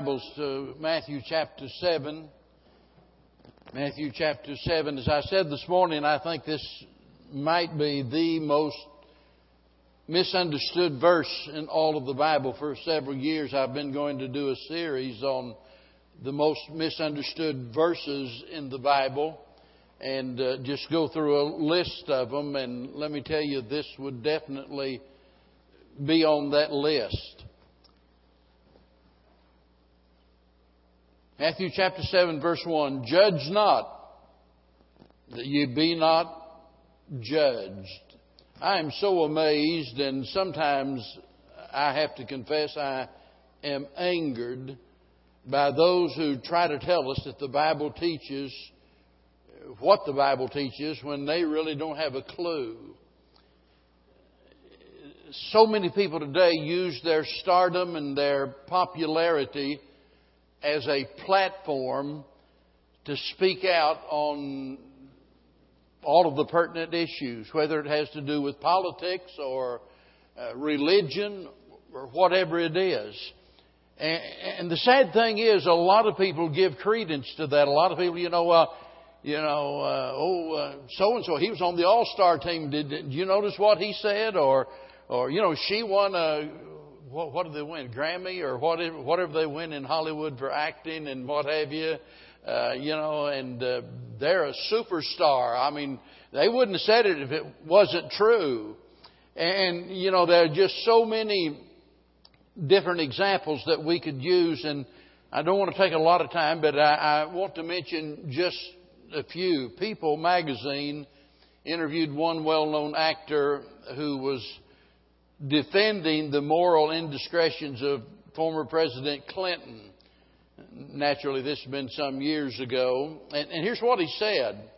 Bibles to Matthew chapter 7. Matthew chapter 7. As I said this morning, I think this might be the most misunderstood verse in all of the Bible. For several years I've been going to do a series on the most misunderstood verses in the Bible and just go through a list of them. And let me tell you, this would definitely be on that list. Matthew chapter 7, verse 1, judge not, that you be not judged. I am so amazed, and sometimes I have to confess I am angered by those who try to tell us that the Bible teaches what the Bible teaches when they really don't have a clue. So many people today use their stardom and their popularity as a platform to speak out on all of the pertinent issues, whether it has to do with politics or religion or whatever it is. And the sad thing is, a lot of people give credence to that. A lot of people, so-and-so, he was on the All-Star team. Did you notice what he said? Or she won what did they win? Grammy or whatever they win in Hollywood for acting and what have you. They're a superstar. I mean, they wouldn't have said it if it wasn't true. And, there are just so many different examples that we could use. And I don't want to take a lot of time, but I want to mention just a few. People magazine interviewed one well-known actor who was defending the moral indiscretions of former President Clinton. Naturally, this has been some years ago. And here's what he said.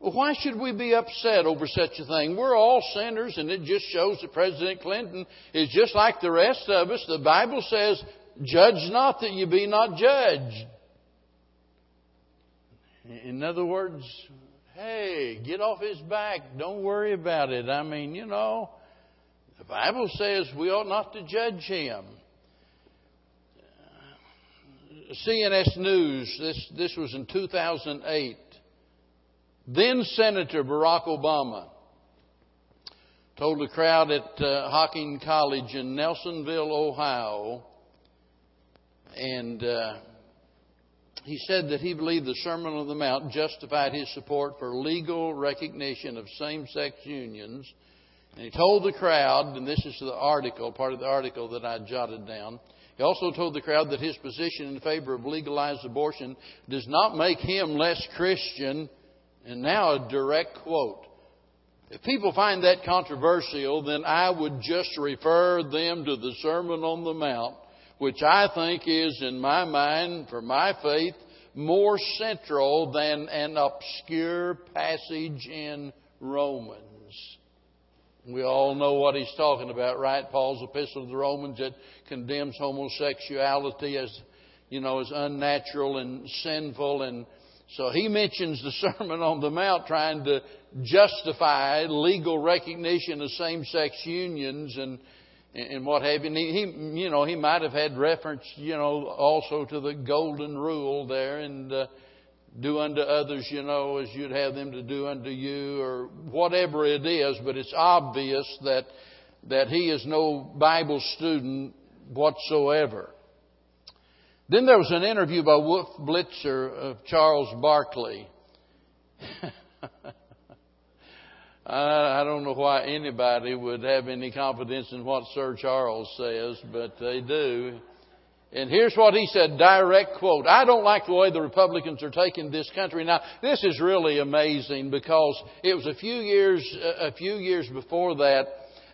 Well, why should we be upset over such a thing? We're all sinners, and it just shows that President Clinton is just like the rest of us. The Bible says, judge not that you be not judged. In other words, hey, get off his back. Don't worry about it. I mean, the Bible says we ought not to judge him. CNS News, this was in 2008. Then Senator Barack Obama told the crowd at Hocking College in Nelsonville, Ohio, and he said that he believed the Sermon on the Mount justified his support for legal recognition of same-sex unions. And he told the crowd, and this is the article, part of the article that I jotted down. He also told the crowd that his position in favor of legalized abortion does not make him less Christian. And now a direct quote. If people find that controversial, then I would just refer them to the Sermon on the Mount, which I think is, in my mind, for my faith, more central than an obscure passage in Romans. We all know what he's talking about, right? Paul's epistle to the Romans that condemns homosexuality as unnatural and sinful. And so he mentions the Sermon on the Mount trying to justify legal recognition of same-sex unions and what have you. And he might have had reference, also to the golden rule there and do unto others, as you'd have them to do unto you, or whatever it is. But it's obvious that he is no Bible student whatsoever. Then there was an interview by Wolf Blitzer of Charles Barkley. I don't know why anybody would have any confidence in what Sir Charles says, but they do. And here's what he said, direct quote. I don't like the way the Republicans are taking this country. Now, this is really amazing because it was a few years before that,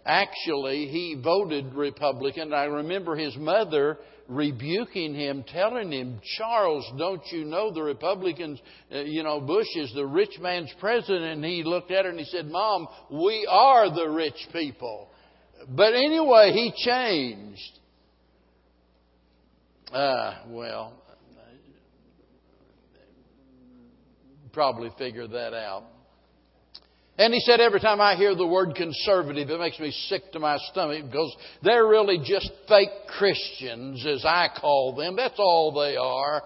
actually, he voted Republican. I remember his mother rebuking him, telling him, Charles, don't you know the Republicans, Bush is the rich man's president. And he looked at her and he said, Mom, we are the rich people. But anyway, he changed. Probably figure that out. And he said, every time I hear the word conservative, it makes me sick to my stomach because they're really just fake Christians, as I call them. That's all they are.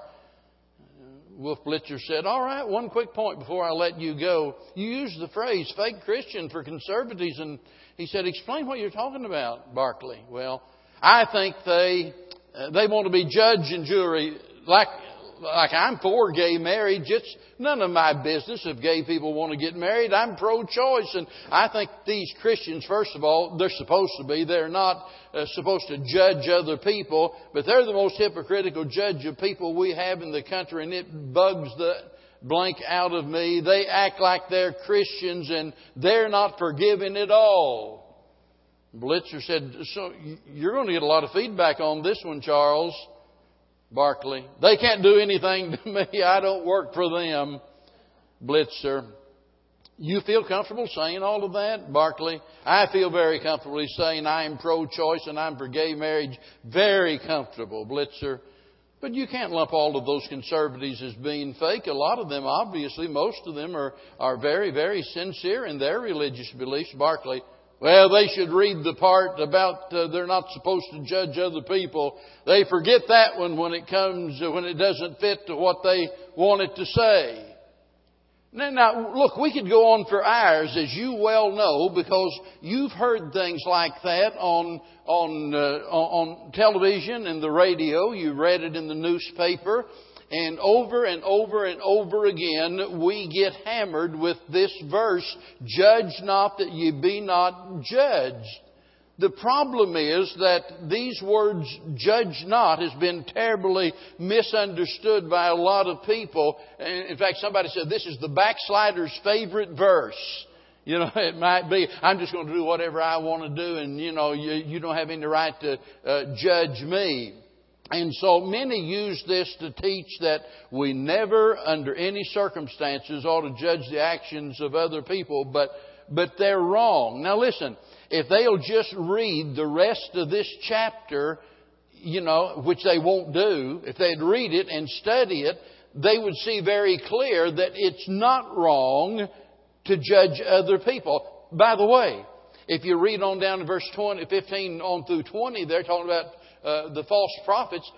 Wolf Blitzer said, all right, one quick point before I let you go. You used the phrase fake Christian for conservatives. And he said, explain what you're talking about, Barkley. Well, I think they want to be judge and jury like I'm for gay marriage. It's none of my business if gay people want to get married. I'm pro-choice. And I think these Christians, first of all, they're supposed to be. They're not supposed to judge other people. But they're the most hypocritical judge of people we have in the country. And it bugs the blank out of me. They act like they're Christians and they're not forgiving at all. Blitzer said, so you're going to get a lot of feedback on this one, Charles Barkley. They can't do anything to me. I don't work for them. Blitzer, you feel comfortable saying all of that, Barkley? I feel very comfortable saying I am pro-choice and I'm for gay marriage. Very comfortable, Blitzer. But you can't lump all of those conservatives as being fake. A lot of them, obviously, most of them are very, very sincere in their religious beliefs, Barkley. Well, they should read the part about they're not supposed to judge other people. They forget that one when it comes, when it doesn't fit to what they wanted to say. Now, look, we could go on for hours, as you well know, because you've heard things like that on television and the radio. You read it in the newspaper. And over and over and over again, we get hammered with this verse, judge not that ye be not judged. The problem is that these words, judge not, has been terribly misunderstood by a lot of people. And in fact, somebody said this is the backslider's favorite verse. You know, it might be, I'm just going to do whatever I want to do and, you know, you don't have any right to judge me. And so many use this to teach that we never, under any circumstances, ought to judge the actions of other people, but they're wrong. Now listen, if they'll just read the rest of this chapter, you know, which they won't do, if they'd read it and study it, they would see very clear that it's not wrong to judge other people. By the way, if you read on down to verse 15 on through 20, they're talking about the false prophets.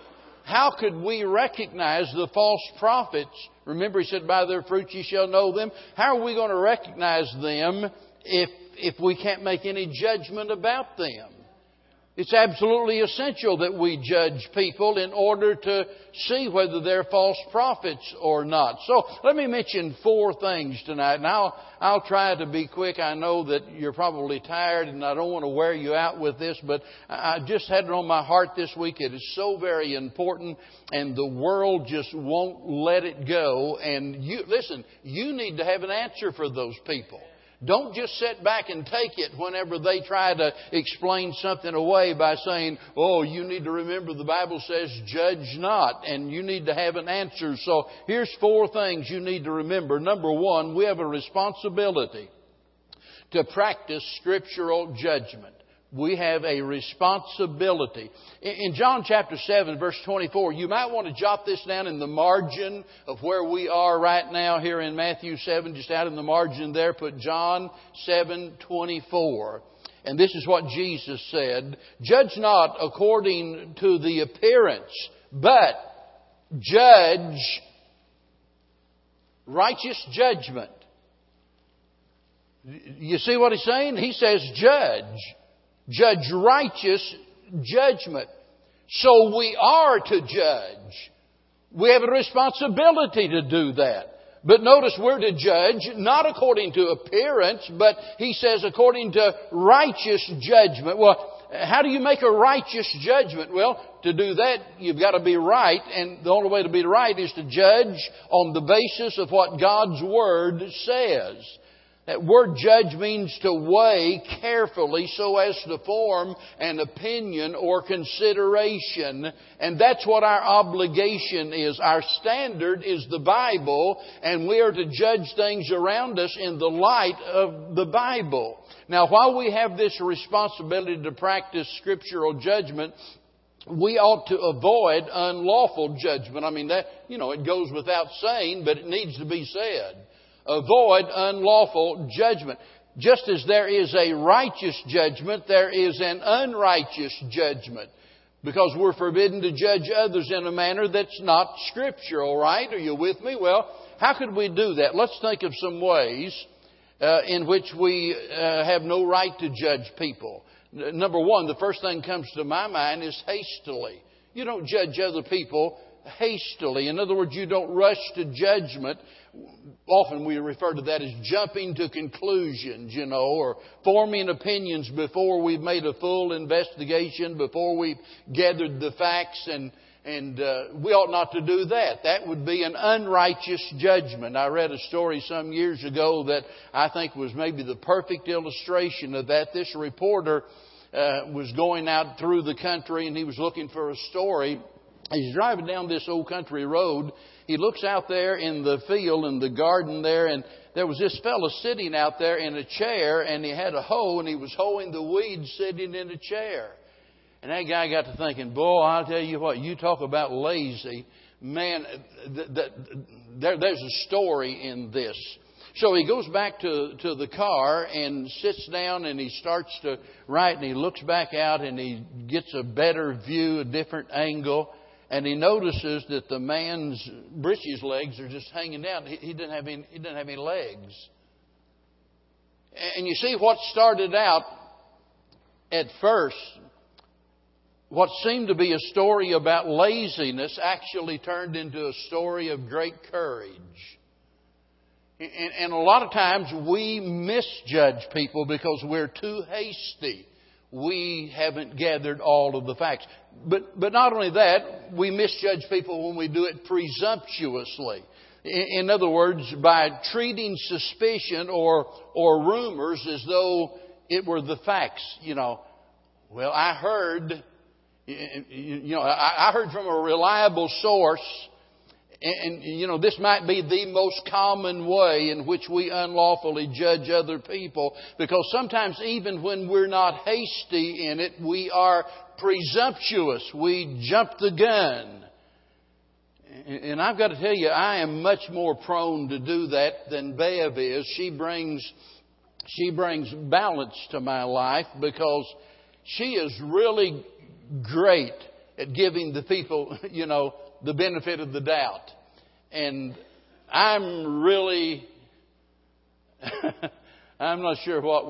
How could we recognize the false prophets? Remember, he said, by their fruits ye shall know them. How are we going to recognize them if we can't make any judgment about them? It's absolutely essential that we judge people in order to see whether they're false prophets or not. So let me mention four things tonight. And I'll try to be quick. I know that you're probably tired and I don't want to wear you out with this, but I just had it on my heart this week. It is so very important and the world just won't let it go. And you need to have an answer for those people. Don't just sit back and take it whenever they try to explain something away by saying, oh, you need to remember the Bible says judge not, and you need to have an answer. So here's four things you need to remember. Number one, we have a responsibility to practice scriptural judgment. We have a responsibility. In John chapter 7, verse 24, you might want to jot this down in the margin of where we are right now here in Matthew 7. Just out in the margin there, put John 7:24. And this is what Jesus said. Judge not according to the appearance, but judge righteous judgment. You see what he's saying? He says judge. Judge righteous judgment. So we are to judge. We have a responsibility to do that. But notice we're to judge not according to appearance, but he says according to righteous judgment. Well, how do you make a righteous judgment? Well, to do that, you've got to be right. And the only way to be right is to judge on the basis of what God's Word says. That word judge means to weigh carefully so as to form an opinion or consideration. And that's what our obligation is. Our standard is the Bible, and we are to judge things around us in the light of the Bible. Now, while we have this responsibility to practice scriptural judgment, we ought to avoid unlawful judgment. I mean, that, you know, it goes without saying, but it needs to be said. Avoid unlawful judgment. Just as there is a righteous judgment, there is an unrighteous judgment. Because we're forbidden to judge others in a manner that's not scriptural, right? Are you with me? Well, how could we do that? Let's think of some ways in which we have no right to judge people. Number one, the first thing that comes to my mind is hastily. You don't judge other people hastily. In other words, you don't rush to judgment. Often we refer to that as jumping to conclusions, you know, or forming opinions before we've made a full investigation, before we've gathered the facts, and we ought not to do that. That would be an unrighteous judgment. I read a story some years ago that I think was maybe the perfect illustration of that. This reporter was going out through the country, and he was looking for a story. He's driving down this old country road. He looks out there in the field, in the garden there, and there was this fella sitting out there in a chair, and he had a hoe, and he was hoeing the weeds sitting in a chair. And that guy got to thinking, boy, I'll tell you what, you talk about lazy. Man, there's a story in this. So he goes back to the car and sits down, and he starts to write, and he looks back out, and he gets a better view, a different angle. And he notices that the man's breeches legs are just hanging down. He didn't have any legs. And you see what started out at first, what seemed to be a story about laziness actually turned into a story of great courage. And a lot of times we misjudge people because we're too hasty. We haven't gathered all of the facts. But not only that, we misjudge people when we do it presumptuously. In other words, by treating suspicion or rumors as though it were the facts. You know, well, I heard from a reliable source, and you know, this might be the most common way in which we unlawfully judge other people, because sometimes even when we're not hasty in it, we are presumptuous. We jump the gun. And I've got to tell you, I am much more prone to do that than Bev is. She brings balance to my life because she is really great at giving the people, you know, the benefit of the doubt. And I'm really, I'm not sure what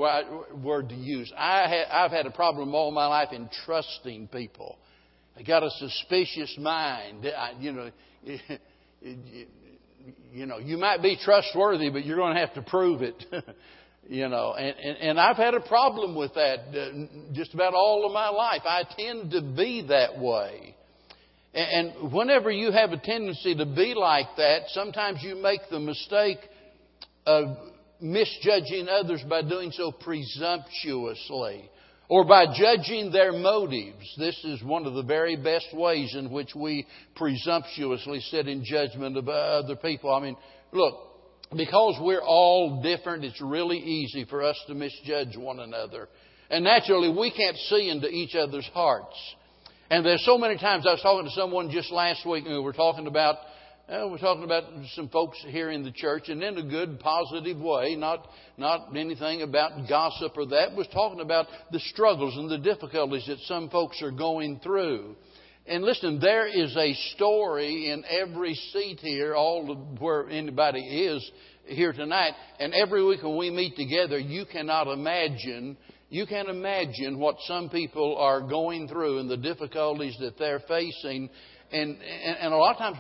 word to use. I've had a problem all my life in trusting people. I got a suspicious mind. You might be trustworthy, but you're going to have to prove it. You know, and I've had a problem with that just about all of my life. I tend to be that way. And whenever you have a tendency to be like that, sometimes you make the mistake of misjudging others by doing so presumptuously or by judging their motives. This is one of the very best ways in which we presumptuously sit in judgment of other people. I mean, look, because we're all different, it's really easy for us to misjudge one another. And naturally, we can't see into each other's hearts. And there's so many times I was talking to someone just last week, and we were talking about some folks here in the church, and in a good, positive way, not anything about gossip or that. Was talking about the struggles and the difficulties that some folks are going through. And listen, there is a story in every seat here, all of where anybody is here tonight. And every week when we meet together, you can imagine what some people are going through and the difficulties that they're facing. And a lot of times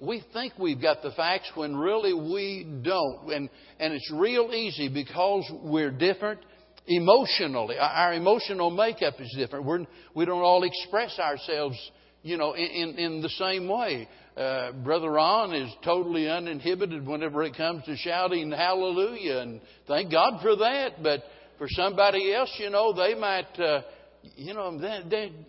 we think we've got the facts when really we don't. And it's real easy because we're different emotionally. Our emotional makeup is different. We don't all express ourselves, you know, in the same way. Brother Ron is totally uninhibited whenever it comes to shouting hallelujah. And thank God for that. But for somebody else, you know, they might, you know,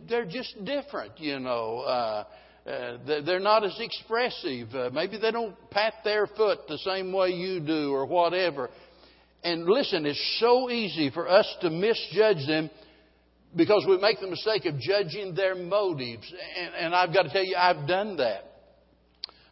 they're just different, you know. They're not as expressive. Maybe they don't pat their foot the same way you do or whatever. And listen, it's so easy for us to misjudge them because we make the mistake of judging their motives. And I've got to tell you, I've done that.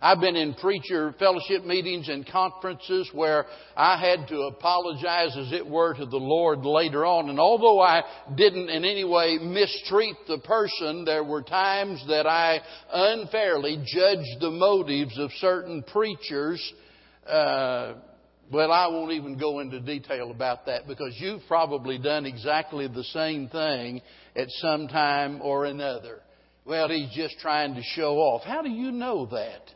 I've been in preacher fellowship meetings and conferences where I had to apologize, as it were, to the Lord later on. And although I didn't in any way mistreat the person, there were times that I unfairly judged the motives of certain preachers. Well, I won't even go into detail about that, because you've probably done exactly the same thing at some time or another. Well, he's just trying to show off. How do you know that?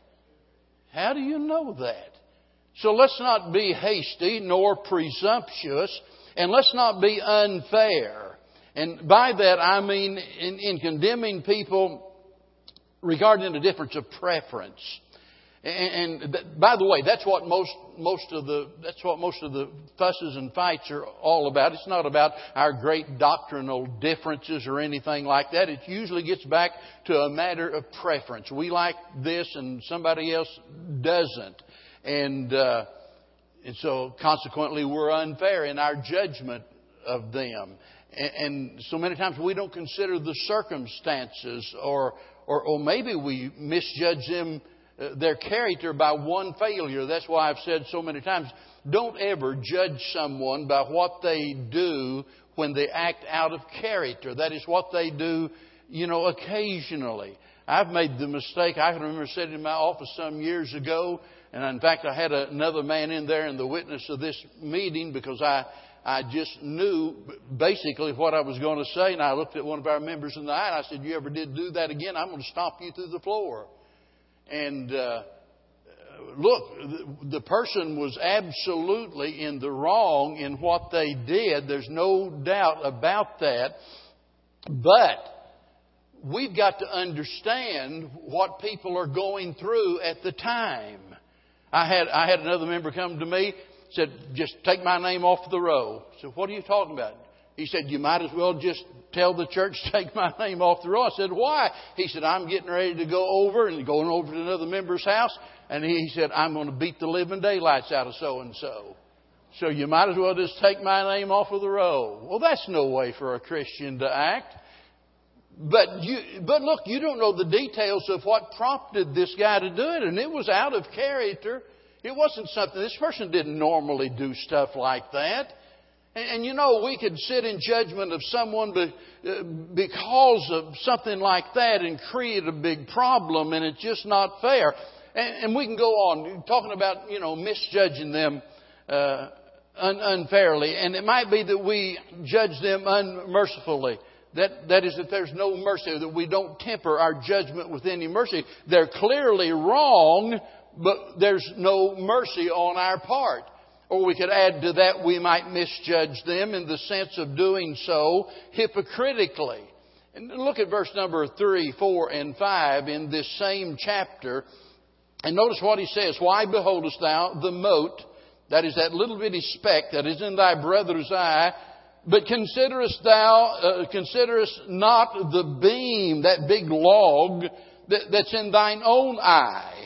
How do you know that? So let's not be hasty nor presumptuous, and let's not be unfair. And by that I mean in condemning people regarding the difference of preference. And by the way, that's what most of the fusses and fights are all about. It's not about our great doctrinal differences or anything like that. It usually gets back to a matter of preference. We like this and somebody else doesn't. And so consequently we're unfair in our judgment of them. And so many times we don't consider the circumstances or maybe we misjudge them, their character, by one failure. That's why I've said so many times, don't ever judge someone by what they do when they act out of character. That is what they do, occasionally. I've made the mistake. I can remember sitting in my office some years ago, and in fact I had another man in there in the witness of this meeting, because I just knew basically what I was going to say, and I looked at one of our members in the eye and I said, "You ever did do that again, I'm going to stomp you through the floor." And look, the person was absolutely in the wrong in what they did. There's no doubt about that. But we've got to understand what people are going through at the time. I had another member come to me, said, "Just take my name off the roll." I said, "What are you talking about?" He said, "You might as well just tell the church to take my name off the roll." I said, "Why?" He said, "I'm getting ready to go over to another member's house. And he said, I'm going to beat the living daylights out of so-and-so. So you might as well just take my name off of the roll." Well, that's no way for a Christian to act. But look, you don't know the details of what prompted this guy to do it. And it was out of character. It wasn't something, this person didn't normally do stuff like that. And we could sit in judgment of someone because of something like that and create a big problem, and it's just not fair. And we can go on talking about, misjudging them unfairly. And it might be that we judge them unmercifully. That is, that there's no mercy, that we don't temper our judgment with any mercy. They're clearly wrong, but there's no mercy on our part. Or we could add to that, we might misjudge them in the sense of doing so hypocritically. And look at verse number 3, 4, and 5 in this same chapter. And notice what he says. "Why beholdest thou the mote, that is that little bitty speck that is in thy brother's eye, but considerest not the beam, that big log that's in thine own eye?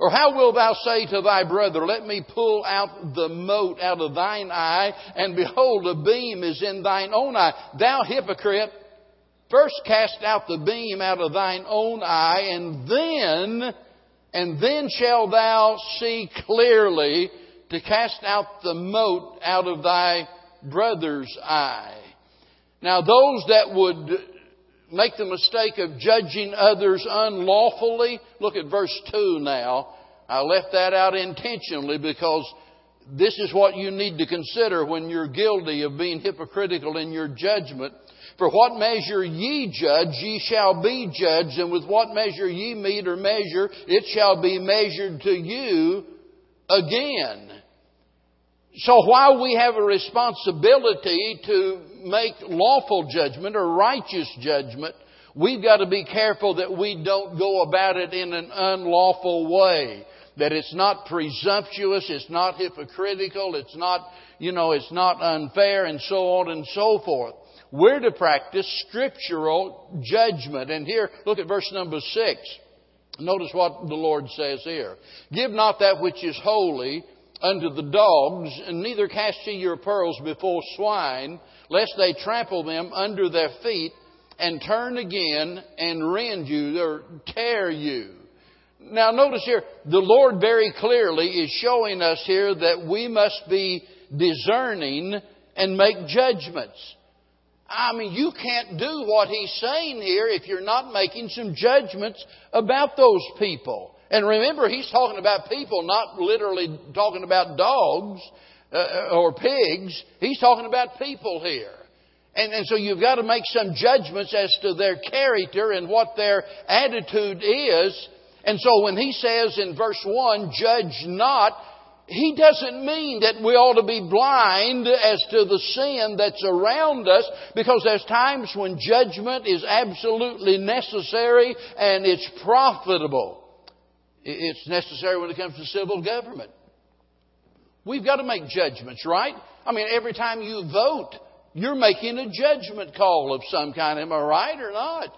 Or how wilt thou say to thy brother, let me pull out the mote out of thine eye, and behold, a beam is in thine own eye. Thou hypocrite, first cast out the beam out of thine own eye, and then shall thou see clearly to cast out the mote out of thy brother's eye." Now those that would make the mistake of judging others unlawfully. Look at verse 2 now. I left that out intentionally because this is what you need to consider when you're guilty of being hypocritical in your judgment. "For what measure ye judge, ye shall be judged, and with what measure ye mete or measure, it shall be measured to you again." So while we have a responsibility to make lawful judgment or righteous judgment, we've got to be careful that we don't go about it in an unlawful way. That it's not presumptuous, it's not hypocritical, it's not, it's not unfair, and so on and so forth. We're to practice scriptural judgment. And here, look at verse number 6. Notice what the Lord says here. "Give not that which is holy unto the dogs, and neither cast ye your pearls before swine, lest they trample them under their feet, and turn again and rend you," or tear you. Now notice here, the Lord very clearly is showing us here that we must be discerning and make judgments. I mean, you can't do what he's saying here if you're not making some judgments about those people. And remember, he's talking about people, not literally talking about dogs or pigs. He's talking about people here. And so you've got to make some judgments as to their character and what their attitude is. And so when he says in verse 1, judge not, he doesn't mean that we ought to be blind as to the sin that's around us, because there's times when judgment is absolutely necessary and it's profitable. It's necessary when it comes to civil government. We've got to make judgments, right? I mean, every time you vote, you're making a judgment call of some kind. Am I right or not?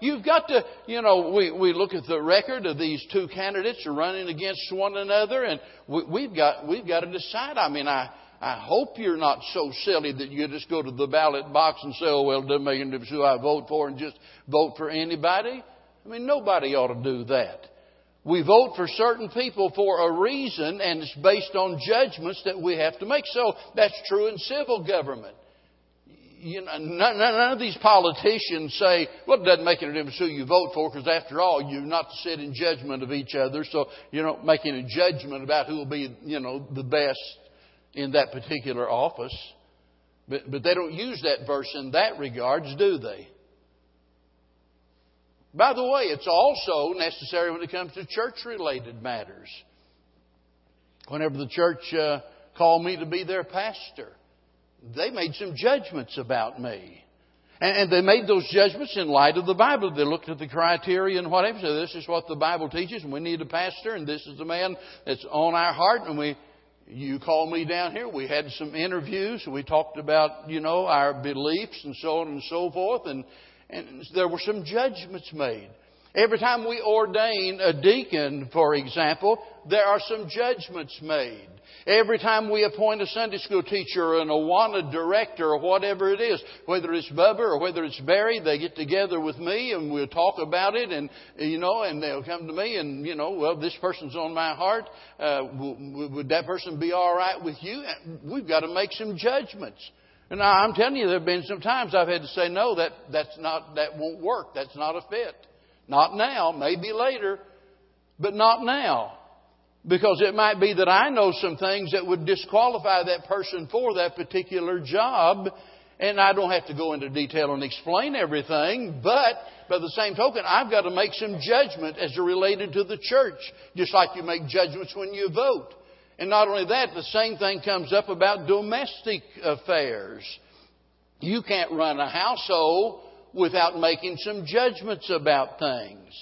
You've got to, you know, we look at the record of these two candidates are running against one another, and we've got to decide. I mean, I hope you're not so silly that you just go to the ballot box and say, oh, well, it doesn't make any difference who I vote for, and just vote for anybody. I mean, nobody ought to do that. We vote for certain people for a reason, and it's based on judgments that we have to make. So that's true in civil government. You know, none of these politicians say, well, it doesn't make any difference who you vote for, because after all, you're not to sit in judgment of each other. So you're not making a judgment about who will be, you know, the best in that particular office. But they don't use that verse in that regards, do they? By the way, it's also necessary when it comes to church-related matters. Whenever the church called me to be their pastor, they made some judgments about me. And they made those judgments in light of the Bible. They looked at the criteria and whatever. So this is what the Bible teaches, and we need a pastor, and this is the man that's on our heart. And you called me down here. We had some interviews. We talked about, you know, our beliefs and so on and so forth. And there were some judgments made. Every time we ordain a deacon, for example, there are some judgments made. Every time we appoint a Sunday school teacher or an Awana director or whatever it is, whether it's Bubba or whether it's Barry, they get together with me and we'll talk about it, and, you know, and they'll come to me and, you know, well, this person's on my heart. Would that person be all right with you? We've got to make some judgments. And I'm telling you, there have been some times I've had to say, no, that won't work. That's not a fit. Not now, maybe later, but not now. Because it might be that I know some things that would disqualify that person for that particular job. And I don't have to go into detail and explain everything, but by the same token, I've got to make some judgment as related to the church, just like you make judgments when you vote. And not only that, the same thing comes up about domestic affairs. You can't run a household without making some judgments about things.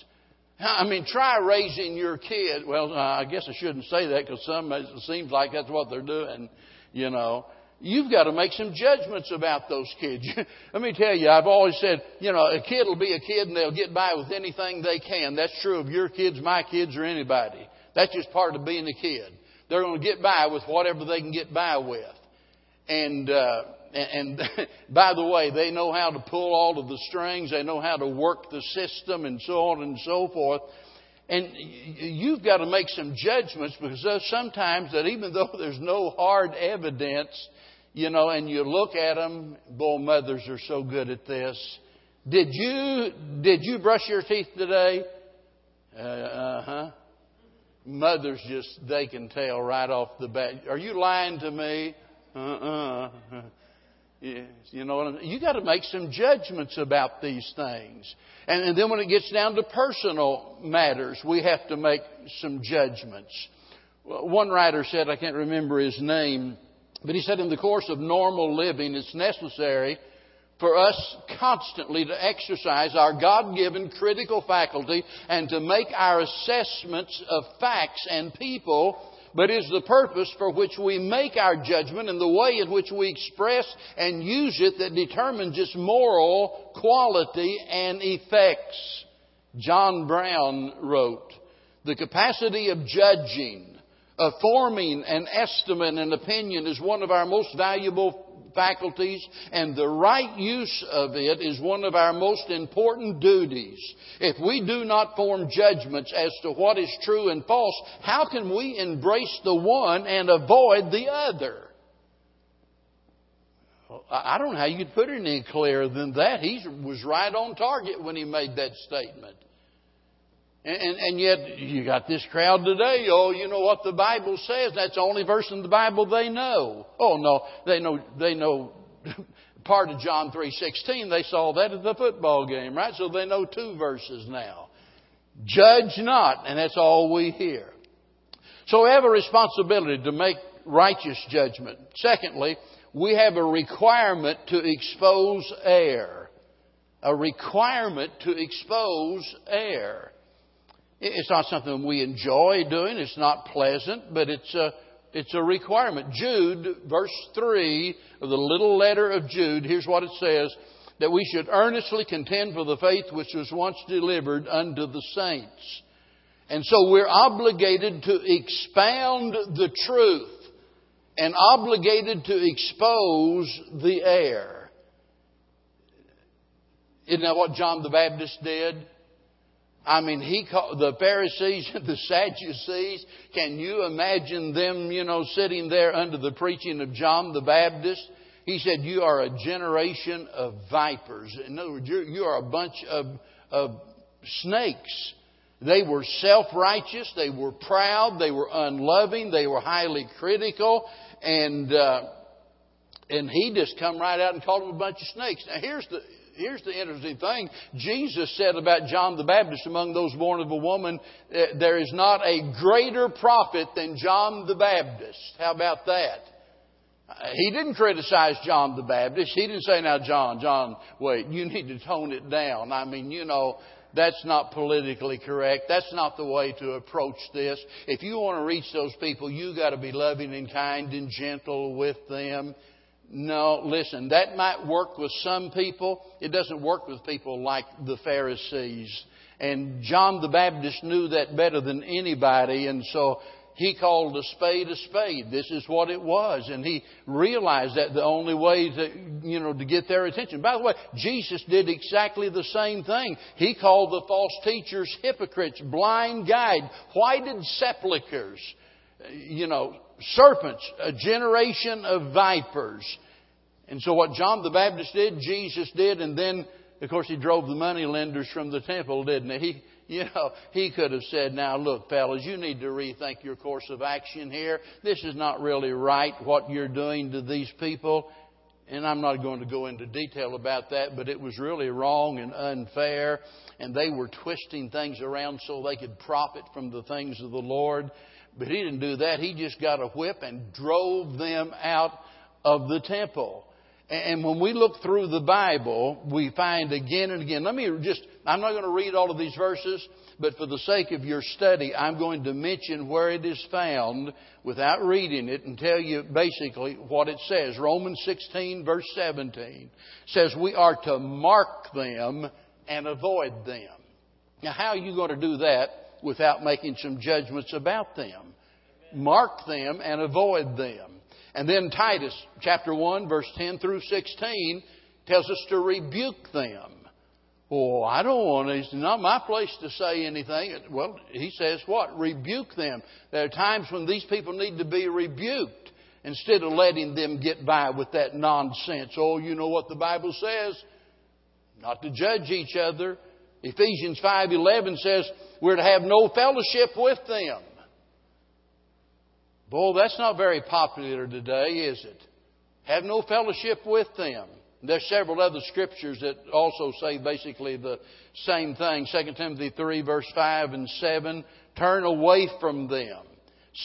I mean, try raising your kid. Well, I guess I shouldn't say that, because some, it seems like that's what they're doing, you know. You've got to make some judgments about those kids. Let me tell you, I've always said, you know, a kid will be a kid and they'll get by with anything they can. That's true of your kids, my kids, or anybody. That's just part of being a kid. They're going to get by with whatever they can get by with. And by the way, they know how to pull all of the strings. They know how to work the system and so on and so forth. And you've got to make some judgments, because sometimes that even though there's no hard evidence, you know, and you look at them, boy, mothers are so good at this. Did you brush your teeth today? Uh-huh. Mothers just, they can tell right off the bat. Are you lying to me? Yes, you know what I mean? You got to make some judgments about these things. And then when it gets down to personal matters, we have to make some judgments. One writer said, I can't remember his name, but he said in the course of normal living, it's necessary for us constantly to exercise our God-given critical faculty and to make our assessments of facts and people, but is the purpose for which we make our judgment and the way in which we express and use it that determines its moral quality and effects. John Brown wrote, "The capacity of judging, of forming an estimate and opinion is one of our most valuable faculties, and the right use of it is one of our most important duties. If we do not form judgments as to what is true and false, how can we embrace the one and avoid the other? I don't know how you'd put it any clearer than that. He was right on target when he made that statement. And yet, you got this crowd today, oh, you know what the Bible says. That's the only verse in the Bible they know. Oh, no, they know part of John 3:16. They saw that at the football game, right? So they know two verses now. Judge not, and that's all we hear. So we have a responsibility to make righteous judgment. Secondly, we have a requirement to expose error. A requirement to expose error. It's not something we enjoy doing. It's not pleasant, but it's a requirement. Jude, verse 3 of the little letter of Jude, here's what it says, that we should earnestly contend for the faith which was once delivered unto the saints. And so we're obligated to expound the truth and obligated to expose the error. Isn't that what John the Baptist did? I mean, the Pharisees and the Sadducees, can you imagine them, sitting there under the preaching of John the Baptist? He said, you are a generation of vipers. In other words, you are a bunch of snakes. They were self-righteous. They were proud. They were unloving. They were highly critical. And he just come right out and called them a bunch of snakes. Now, here's the interesting thing. Jesus said about John the Baptist, among those born of a woman, there is not a greater prophet than John the Baptist. How about that? He didn't criticize John the Baptist. He didn't say, now, John, wait, you need to tone it down. I mean, that's not politically correct. That's not the way to approach this. If you want to reach those people, you got to be loving and kind and gentle with them. No, listen, that might work with some people. It doesn't work with people like the Pharisees. And John the Baptist knew that better than anybody, and so he called a spade a spade. This is what it was. And he realized that the only way to get their attention. By the way, Jesus did exactly the same thing. He called the false teachers hypocrites, blind guide, whited sepulchres, serpents, a generation of vipers. And so what John the Baptist did, Jesus did, and then, of course, he drove the moneylenders from the temple, didn't he? He could have said, now, look, fellas, you need to rethink your course of action here. This is not really right, what you're doing to these people. And I'm not going to go into detail about that, but it was really wrong and unfair. And they were twisting things around so they could profit from the things of the Lord. But he didn't do that. He just got a whip and drove them out of the temple. And when we look through the Bible, we find again and again. I'm not going to read all of these verses, but for the sake of your study, I'm going to mention where it is found without reading it and tell you basically what it says. Romans 16, verse 17 says we are to mark them and avoid them. Now, how are you going to do that without making some judgments about them? Mark them and avoid them. And then Titus chapter 1, verse 10 through 16 tells us to rebuke them. Oh, I don't want to. It's not my place to say anything. Well, he says what? Rebuke them. There are times when these people need to be rebuked instead of letting them get by with that nonsense. Oh, you know what the Bible says? Not to judge each other. Ephesians 5:11 says we're to have no fellowship with them. Boy, that's not very popular today, is it? Have no fellowship with them. There's several other scriptures that also say basically the same thing. 2 Timothy 3, verse 5 and 7, turn away from them.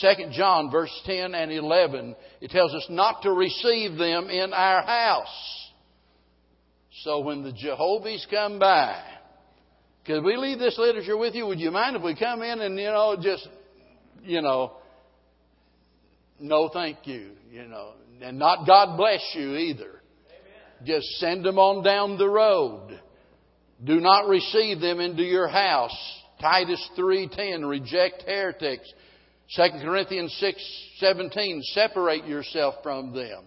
2 John, verse 10 and 11, it tells us not to receive them in our house. So when the Jehovah's come by, could we leave this literature with you? Would you mind if we come in and, no thank you, and not God bless you either. Amen. Just send them on down the road. Do not receive them into your house. Titus 3:10, reject heretics. 2 Corinthians 6:17, separate yourself from them.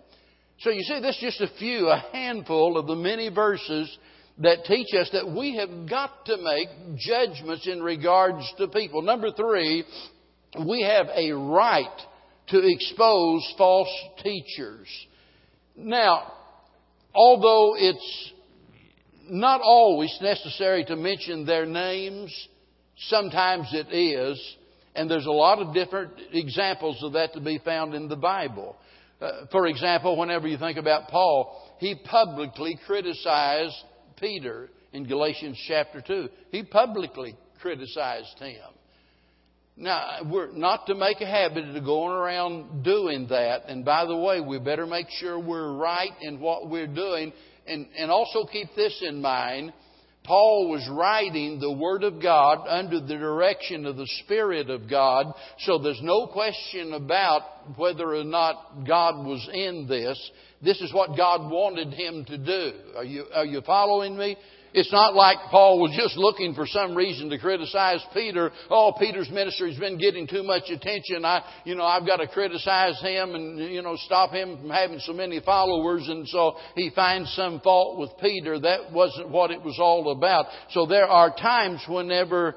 So you see, that's just a handful of the many verses that teach us that we have got to make judgments in regards to people. Number three, we have a right to expose false teachers. Now, although it's not always necessary to mention their names, sometimes it is, and there's a lot of different examples of that to be found in the Bible. For example, whenever you think about Paul, he publicly criticized Peter in Galatians chapter 2. He publicly criticized him. Now, we're not to make a habit of going around doing that. And by the way, we better make sure we're right in what we're doing. And also keep this in mind. Paul was writing the Word of God under the direction of the Spirit of God. So there's no question about whether or not God was in this. This is what God wanted him to do. Are you following me? It's not like Paul was just looking for some reason to criticize Peter. Oh, Peter's ministry's been getting too much attention. I've got to criticize him and, stop him from having so many followers. And so he finds some fault with Peter. That wasn't what it was all about. So there are times whenever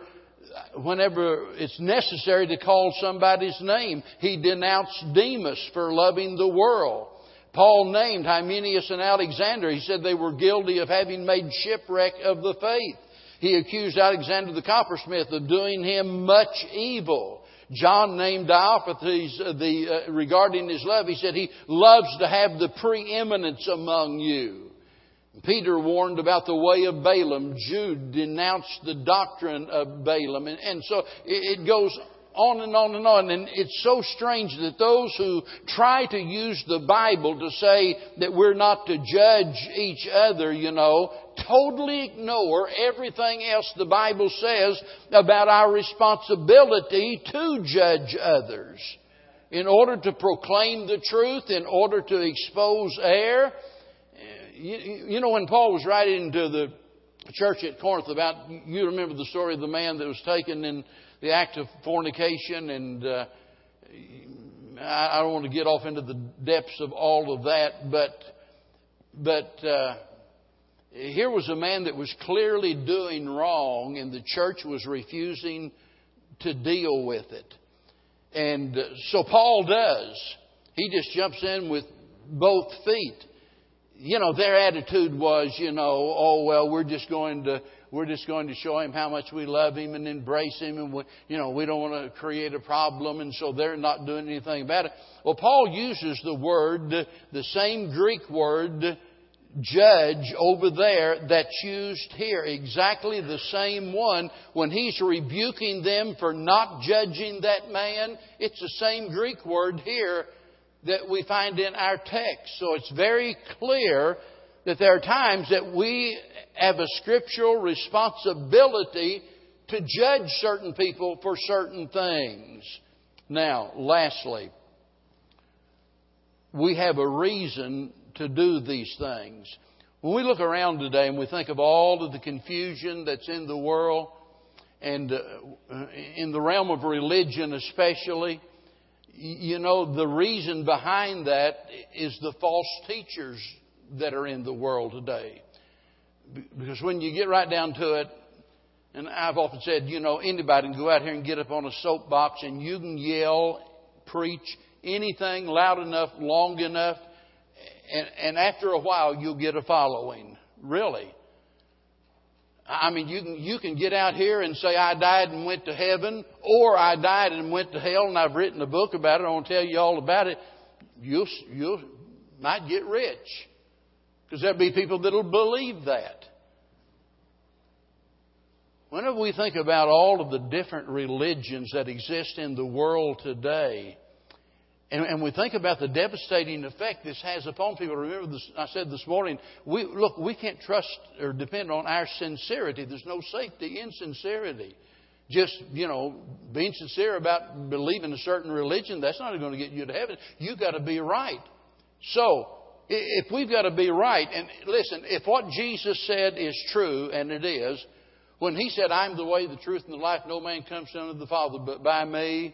it's necessary to call somebody's name. He denounced Demas for loving the world. Paul named Hymenius and Alexander. He said they were guilty of having made shipwreck of the faith. He accused Alexander the coppersmith of doing him much evil. John named Diotrephes regarding his love. He said he loves to have the preeminence among you. Peter warned about the way of Balaam. Jude denounced the doctrine of Balaam. And so it goes on and on and on. And it's so strange that those who try to use the Bible to say that we're not to judge each other, totally ignore everything else the Bible says about our responsibility to judge others. In order to proclaim the truth, in order to expose error. When Paul was writing to the church at Corinth about, you remember the story of the man that was taken in the act of fornication, and I don't want to get off into the depths of all of that, but here was a man that was clearly doing wrong, and the church was refusing to deal with it. And so Paul does. He just jumps in with both feet. Their attitude was, we're just going to... We're just going to show him how much we love him and embrace him. And, we don't want to create a problem. And so they're not doing anything about it. Well, Paul uses the word, the same Greek word, judge over there that's used here. Exactly the same one. When he's rebuking them for not judging that man, it's the same Greek word here that we find in our text. So it's very clear that there are times that we have a scriptural responsibility to judge certain people for certain things. Now, lastly, we have a reason to do these things. When we look around today and we think of all of the confusion that's in the world and in the realm of religion especially, the reason behind that is the false teachers that are in the world today. Because when you get right down to it, and I've often said, anybody can go out here and get up on a soapbox and you can yell, preach anything loud enough, long enough, and after a while you'll get a following. Really. I mean, you can get out here and say, I died and went to heaven, or I died and went to hell, and I've written a book about it, I want to tell you all about it. You might get rich. Because there'll be people that'll believe that. Whenever we think about all of the different religions that exist in the world today, and we think about the devastating effect this has upon people. Remember, I said this morning, we can't trust or depend on our sincerity. There's no safety in sincerity. Just, being sincere about believing a certain religion, that's not going to get you to heaven. You've got to be right. So, if we've got to be right, and listen, if what Jesus said is true, and it is, when He said, I'm the way, the truth, and the life, no man comes unto the Father but by me,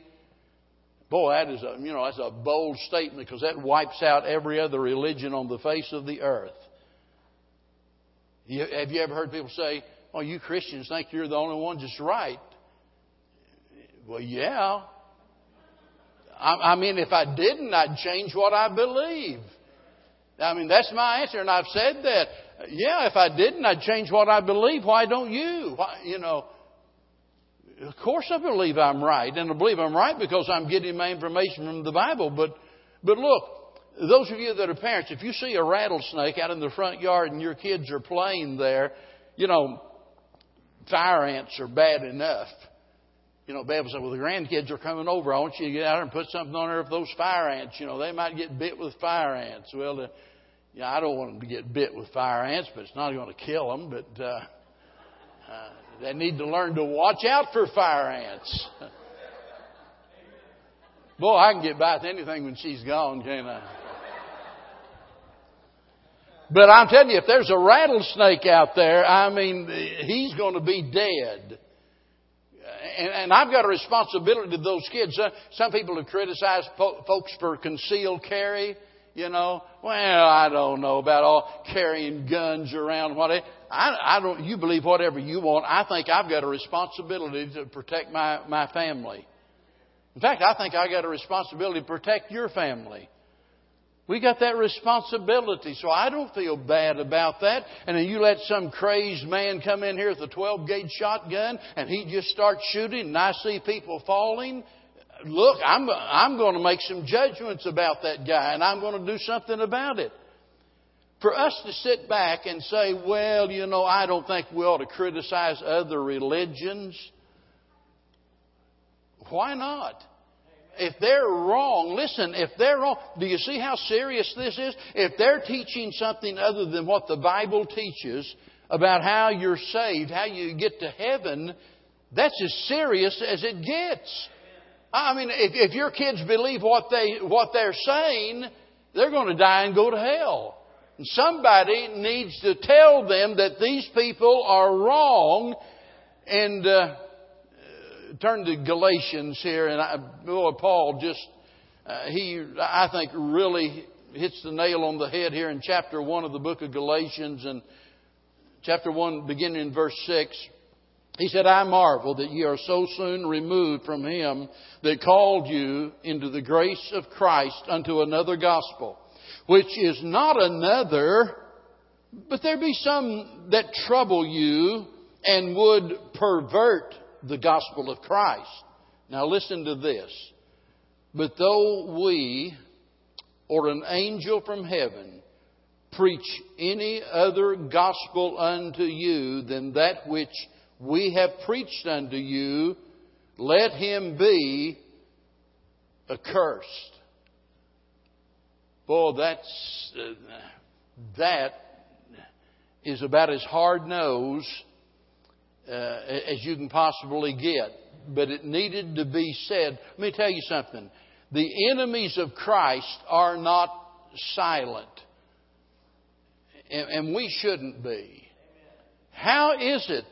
Boy, that is a, that's a bold statement, because that wipes out every other religion on the face of the earth. Have you ever heard people say, "Oh, you Christians think you're the only one just right?" Well, yeah. I mean, if I didn't, I'd change what I believe. I mean, that's my answer, and I've said that. Yeah, if I didn't, I'd change what I believe. Why don't you? Why, of course I believe I'm right, and I believe I'm right because I'm getting my information from the Bible. But look, those of you that are parents, if you see a rattlesnake out in the front yard and your kids are playing there, fire ants are bad enough. Babel said, "Well, the grandkids are coming over. I want you to get out there and put something on there for those fire ants. They might get bit with fire ants." Well, I don't want them to get bit with fire ants, but it's not going to kill them. But they need to learn to watch out for fire ants. Boy, I can get by with anything when she's gone, can't I? But I'm telling you, if there's a rattlesnake out there, he's going to be dead. And I've got a responsibility to those kids. Some people have criticized folks for concealed carry. Well, I don't know about all carrying guns around. I don't. You believe whatever you want. I think I've got a responsibility to protect my family. In fact, I think I got a responsibility to protect your family. We got that responsibility, so I don't feel bad about that. And then you let some crazed man come in here with a 12-gauge shotgun, and he just starts shooting, and I see people falling. Look, I'm going to make some judgments about that guy, and I'm going to do something about it. For us to sit back and say, "Well, I don't think we ought to criticize other religions," why not? If they're wrong, listen, if they're wrong, do you see how serious this is? If they're teaching something other than what the Bible teaches about how you're saved, how you get to heaven, that's as serious as it gets. If your kids believe what they're saying, they're going to die and go to hell. And somebody needs to tell them that these people are wrong. And turn to Galatians here, and Paul I think really hits the nail on the head here in chapter 1 of the book of Galatians, and chapter 1 beginning in verse 6. He said, "I marvel that ye are so soon removed from him that called you into the grace of Christ unto another gospel, which is not another, but there be some that trouble you and would pervert the gospel of Christ." Now listen to this. "But though we or an angel from heaven preach any other gospel unto you than that which we have preached unto you, let him be accursed." Boy, that is about as hard-nosed as you can possibly get. But it needed to be said. Let me tell you something. The enemies of Christ are not silent. And we shouldn't be. How is it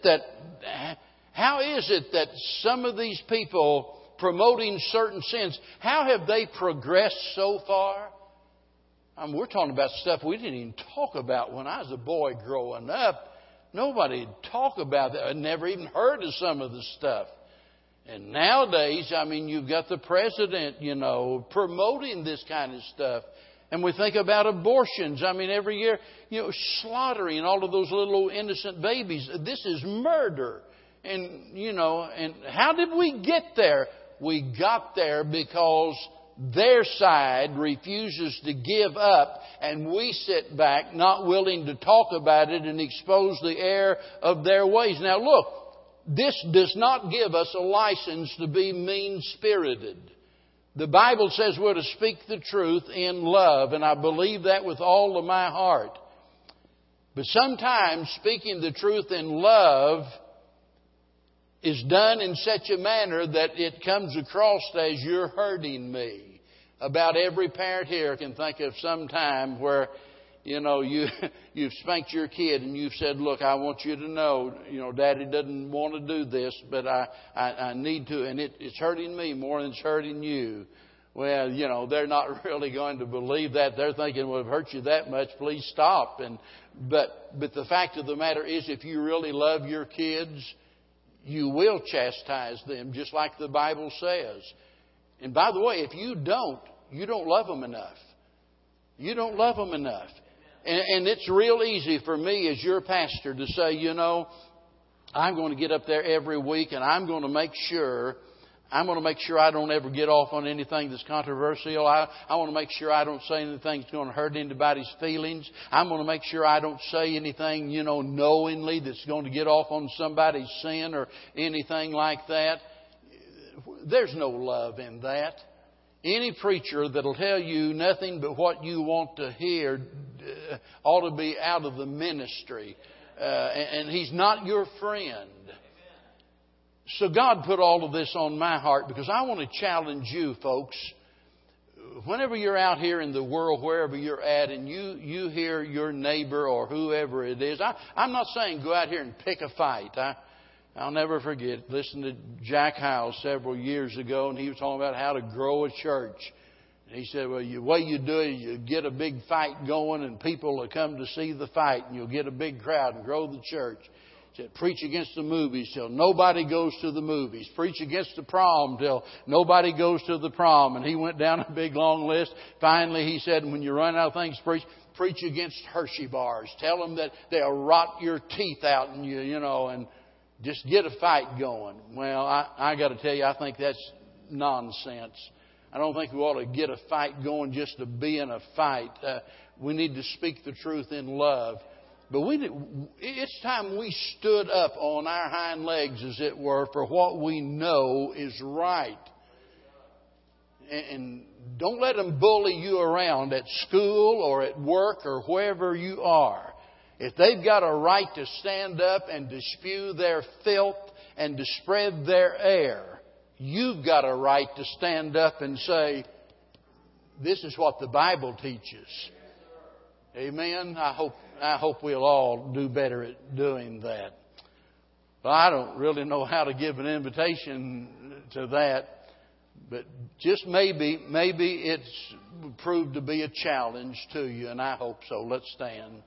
that some of these people promoting certain sins, how have they progressed so far? We're talking about stuff we didn't even talk about when I was a boy growing up. Nobody talk about that. I never even heard of some of the stuff. And nowadays, you've got the president, promoting this kind of stuff. And we think about abortions. Every year, slaughtering all of those little innocent babies. This is murder. And, and how did we get there? We got there because their side refuses to give up, and we sit back not willing to talk about it and expose the error of their ways. Now look, this does not give us a license to be mean-spirited. The Bible says we're to speak the truth in love, and I believe that with all of my heart. But sometimes speaking the truth in love is done in such a manner that it comes across as "you're hurting me." About every parent here can think of some time where, you've spanked your kid and you've said, "Look, I want you to know, Daddy doesn't want to do this, but I need to, and it's hurting me more than it's hurting you." Well, you know, they're not really going to believe that. They're thinking, well, it hurt you that much, please stop. But the fact of the matter is, if you really love your kids, you will chastise them, just like the Bible says. And by the way, if you don't love them enough. You don't love them enough. And it's real easy for me as your pastor to say, you know, I'm going to get up there every week and I'm going to make sure I don't ever get off on anything that's controversial. I want to make sure I don't say anything that's going to hurt anybody's feelings. I'm going to make sure I don't say anything, you know, knowingly that's going to get off on somebody's sin or anything like that. There's no love in that. Any preacher that'll tell you nothing but what you want to hear ought to be out of the ministry. And he's not your friend. So God put all of this on my heart because I want to challenge you, folks. Whenever you're out here in the world, wherever you're at, and you hear your neighbor or whoever it is, I'm not saying go out here and pick a fight. I'll never forget, listening to Jack Howell several years ago, and he was talking about how to grow a church. And he said, well, the way you do it, you get a big fight going, and people will come to see the fight, and you'll get a big crowd and grow the church. Said, preach against the movies till nobody goes to the movies. Preach against the prom till nobody goes to the prom. And he went down a big long list. Finally, he said, when you run out of things, preach against Hershey bars. Tell them that they'll rot your teeth out and you know, and just get a fight going. Well, I got to tell you, I think that's nonsense. I don't think we ought to get a fight going just to be in a fight. We need to speak the truth in love. But it's time we stood up on our hind legs, as it were, for what we know is right. And don't let them bully you around at school or at work or wherever you are. If they've got a right to stand up and to spew their filth and to spread their air, you've got a right to stand up and say, this is what the Bible teaches. Amen. I hope we'll all do better at doing that. But I don't really know how to give an invitation to that. But just maybe it's proved to be a challenge to you, and I hope so. Let's stand.